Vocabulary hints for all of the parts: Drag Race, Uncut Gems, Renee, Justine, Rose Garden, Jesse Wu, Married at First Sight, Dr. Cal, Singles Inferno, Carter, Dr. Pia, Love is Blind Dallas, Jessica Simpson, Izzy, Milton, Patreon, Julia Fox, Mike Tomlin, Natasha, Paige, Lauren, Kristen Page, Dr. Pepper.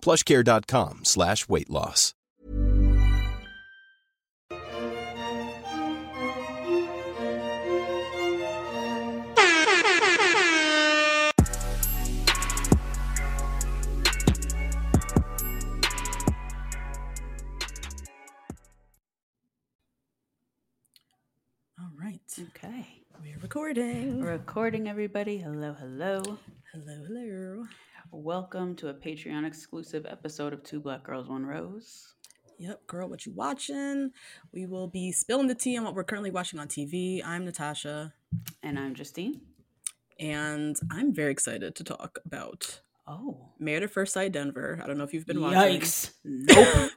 PlushCare.com/weight loss. All right. Okay. We're recording. We're recording, everybody. Hello, hello. Hello, hello. Welcome to a Patreon exclusive episode of Two Black Girls, One Rose. Yep, girl, what you watching? We will be spilling the tea on what we're currently watching on TV. I'm Natasha. And I'm Justine. And I'm very excited to talk about Married at First Sight Denver. I don't know if you've been watching. Yikes. Nope.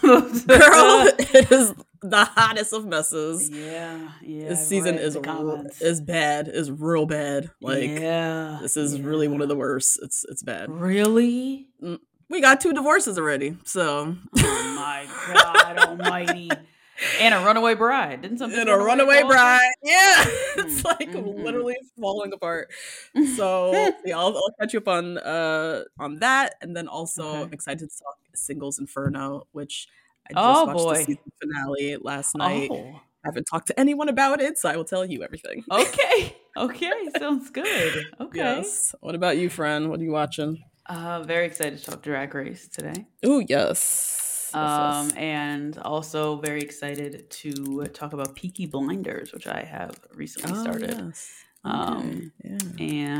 Girl, it is the hottest of messes. Yeah. This season is real bad. Like, this is really one of the worst. It's bad. Really? We got 2 divorces already, so. Oh my God almighty. And a runaway bride. Didn't something? And a runaway bride. Yeah. It's like literally falling apart. So yeah, I'll catch you up on that. And then also I'm excited to talk Singles Inferno, which I just watched the season finale last night. I haven't talked to anyone about it, so I will tell you everything. Okay. Sounds good. Okay. Yes. What about you, friend? What are you watching? Very excited to talk Drag Race today. Oh, yes. And also very excited to talk about Peaky Blinders, which I have recently started. Yes.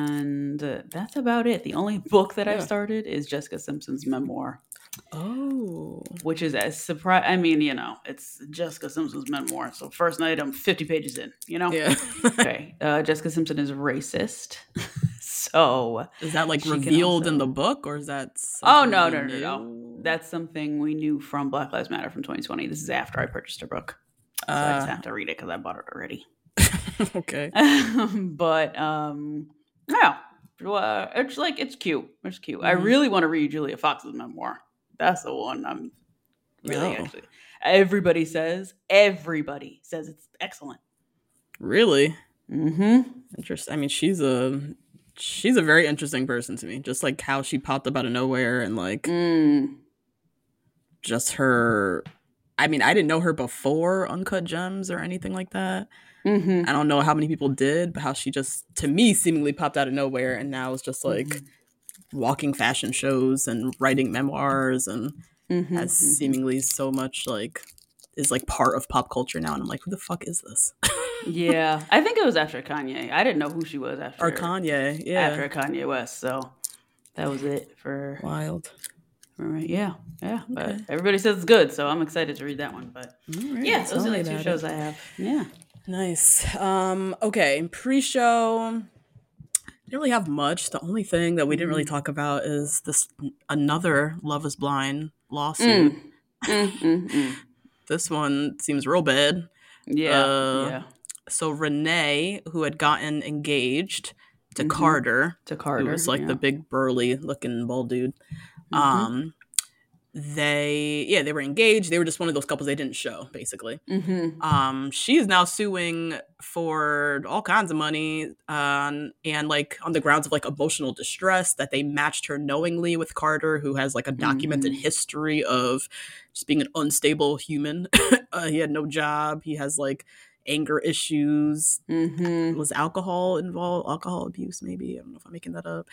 And that's about it. The only book that I've started is Jessica Simpson's memoir. Oh, which is a surprise. I mean, you know, it's Jessica Simpson's memoir. So first night, I'm 50 pages in, you know? Yeah. Okay. Jessica Simpson is racist. So is that like revealed in the book or is that? Oh, no. That's something we knew from Black Lives Matter from 2020. This is after I purchased her book. So I just have to read it because I bought it already. Okay. But it's like, it's cute. It's cute. Mm-hmm. I really want to read Julia Fox's memoir. That's the one I'm really actually. Everybody says it's excellent. Really? Mm-hmm. Interesting. I mean, she's a very interesting person to me. Just like how she popped up out of nowhere and like just her. I mean, I didn't know her before Uncut Gems or anything like that. Mm-hmm. I don't know how many people did, but how she just, to me, seemingly popped out of nowhere and now is just like walking fashion shows and writing memoirs and has seemingly so much like, is like part of pop culture now. And I'm like, who the fuck is this? Yeah. I think it was after Kanye. I didn't know who she was after. Or Kanye. Yeah. After Kanye West. So that was it for. Wild. Right. Yeah. Yeah. Okay. But everybody says it's good. So I'm excited to read that one. But those are the two shows I have. Yeah. Nice. Okay. Pre-show, didn't really have much. The only thing that we didn't really talk about is this another Love is Blind lawsuit. This one seems real bad. Yeah. So Renee, who had gotten engaged to Carter. To Carter. Who was like the big burly looking bald dude. They were engaged. They were just one of those couples they didn't show, basically. She is now suing for all kinds of money and like on the grounds of like emotional distress that they matched her knowingly with Carter, who has like a documented history of just being an unstable human. He had no job. He has like anger issues. Was alcohol involved? Alcohol abuse, maybe. I don't know if I'm making that up.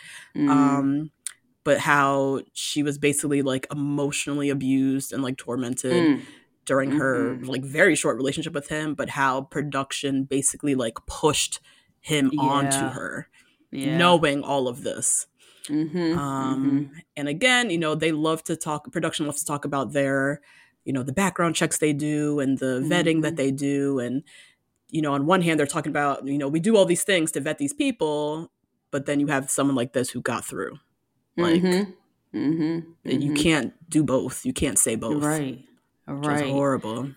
but how she was basically like emotionally abused and like tormented during her like very short relationship with him, but how production basically like pushed him onto her, knowing all of this. And again, you know, they love to talk, production loves to talk about their, you know, the background checks they do and the vetting that they do. And, you know, on one hand, they're talking about, you know, we do all these things to vet these people, but then you have someone like this who got through. Like, you can't do both. You can't say both. Right. Which is horrible.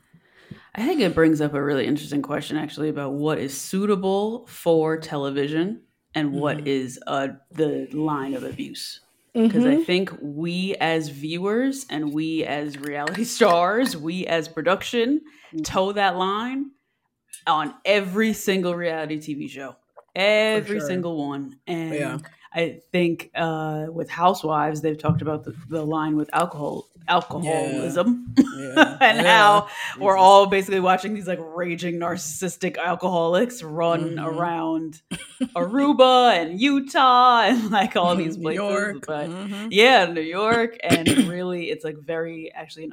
I think it brings up a really interesting question, actually, about what is suitable for television and what is the line of abuse. Because I think we as viewers and we as reality stars, we as production, toe that line on every single reality TV show. Every single one. And I think with Housewives, they've talked about the line with alcoholism and how we're all basically watching these like raging narcissistic alcoholics run around Aruba and Utah and like all these places. New York. And really, it's like very actually an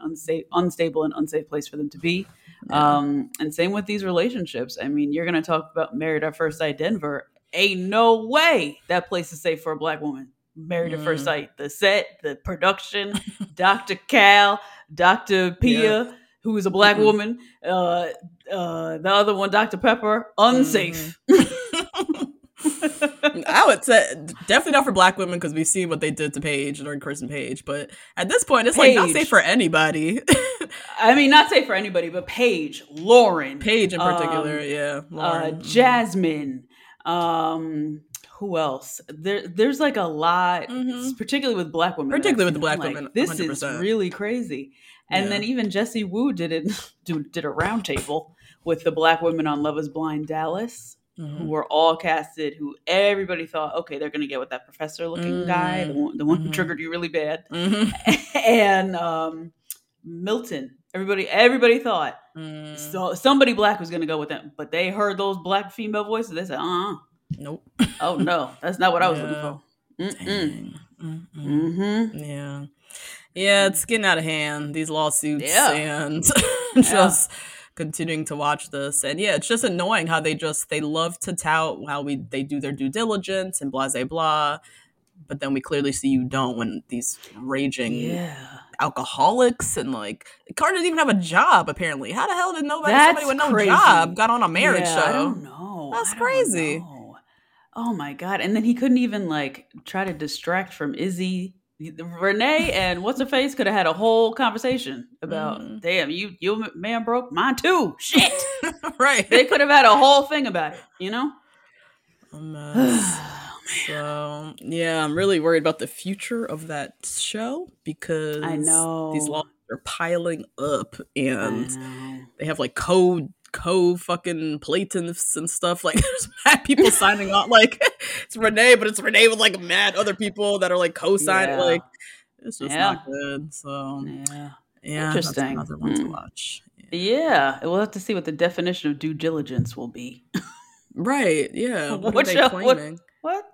unstable and unsafe place for them to be. And same with these relationships. I mean, you're going to talk about Married at First Sight Denver. Ain't no way that place is safe for a Black woman. Married at First Sight. The set, the production, Dr. Cal, Dr. Pia, who is a Black woman. The other one, Dr. Pepper. Unsafe. I would say definitely not for Black women because we've seen what they did to Paige during Kristen Page. But at this point, it's like not safe for anybody. I mean, not safe for anybody, but Paige, Lauren. Paige in particular, Lauren. Jasmine. Who else? There's like a lot, particularly with Black women. Particularly with the Black women. This is really crazy. And then even Jesse Wu did a roundtable with the Black women on Love is Blind Dallas. Who were all casted, who everybody thought, okay, they're going to get with that professor-looking guy, the one who triggered you really bad. And Milton, everybody thought so somebody Black was going to go with them, but they heard those Black female voices. They said, nope. Oh, no, that's not what I was looking for. Yeah, it's getting out of hand, these lawsuits and just... continuing to watch this. And it's just annoying how they love to tout how they do their due diligence and blah, blah, blah. But then we clearly see you don't when these raging alcoholics and like Carter didn't even have a job apparently. How the hell did somebody with no job got on a marriage show? I don't know. That's crazy. Know. Oh my God. And then he couldn't even like try to distract from Izzy. Renee and what's her face could have had a whole conversation about damn you man broke mine too shit right they could have had a whole thing about it, you know. So I'm really worried about the future of that show because I know these laws are piling up and they have like co fucking plaintiffs and stuff, like there's mad people signing on, like it's Renee, but it's Renee with like mad other people that are like co-signing, like it's just not good. So interesting. That's another one to watch. We'll have to see what the definition of due diligence will be. Right. What are they claiming? What?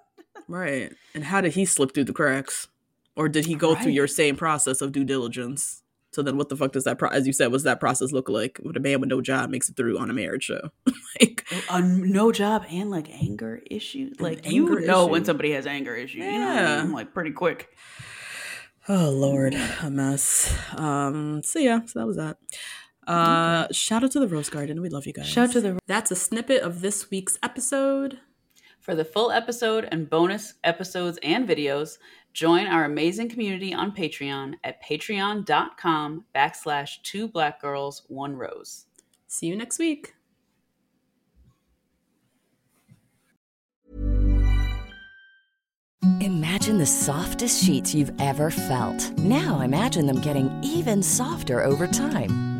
Right. And how did he slip through the cracks, or did he go through your same process of due diligence? So then what the fuck does that, as you said, what's that process look like when a man with no job makes it through on a marriage show? Like no job and like anger issues. Like you know when somebody has anger issues. Yeah. You know what I mean? Like pretty quick. Oh, Lord. A mess. So that was that. Shout out to the Rose Garden. We love you guys. Shout out to the That's a snippet of this week's episode. For the full episode and bonus episodes and videos, join our amazing community on Patreon at patreon.com/2BlackGirls1Rose. See you next week. Imagine the softest sheets you've ever felt. Now imagine them getting even softer over time.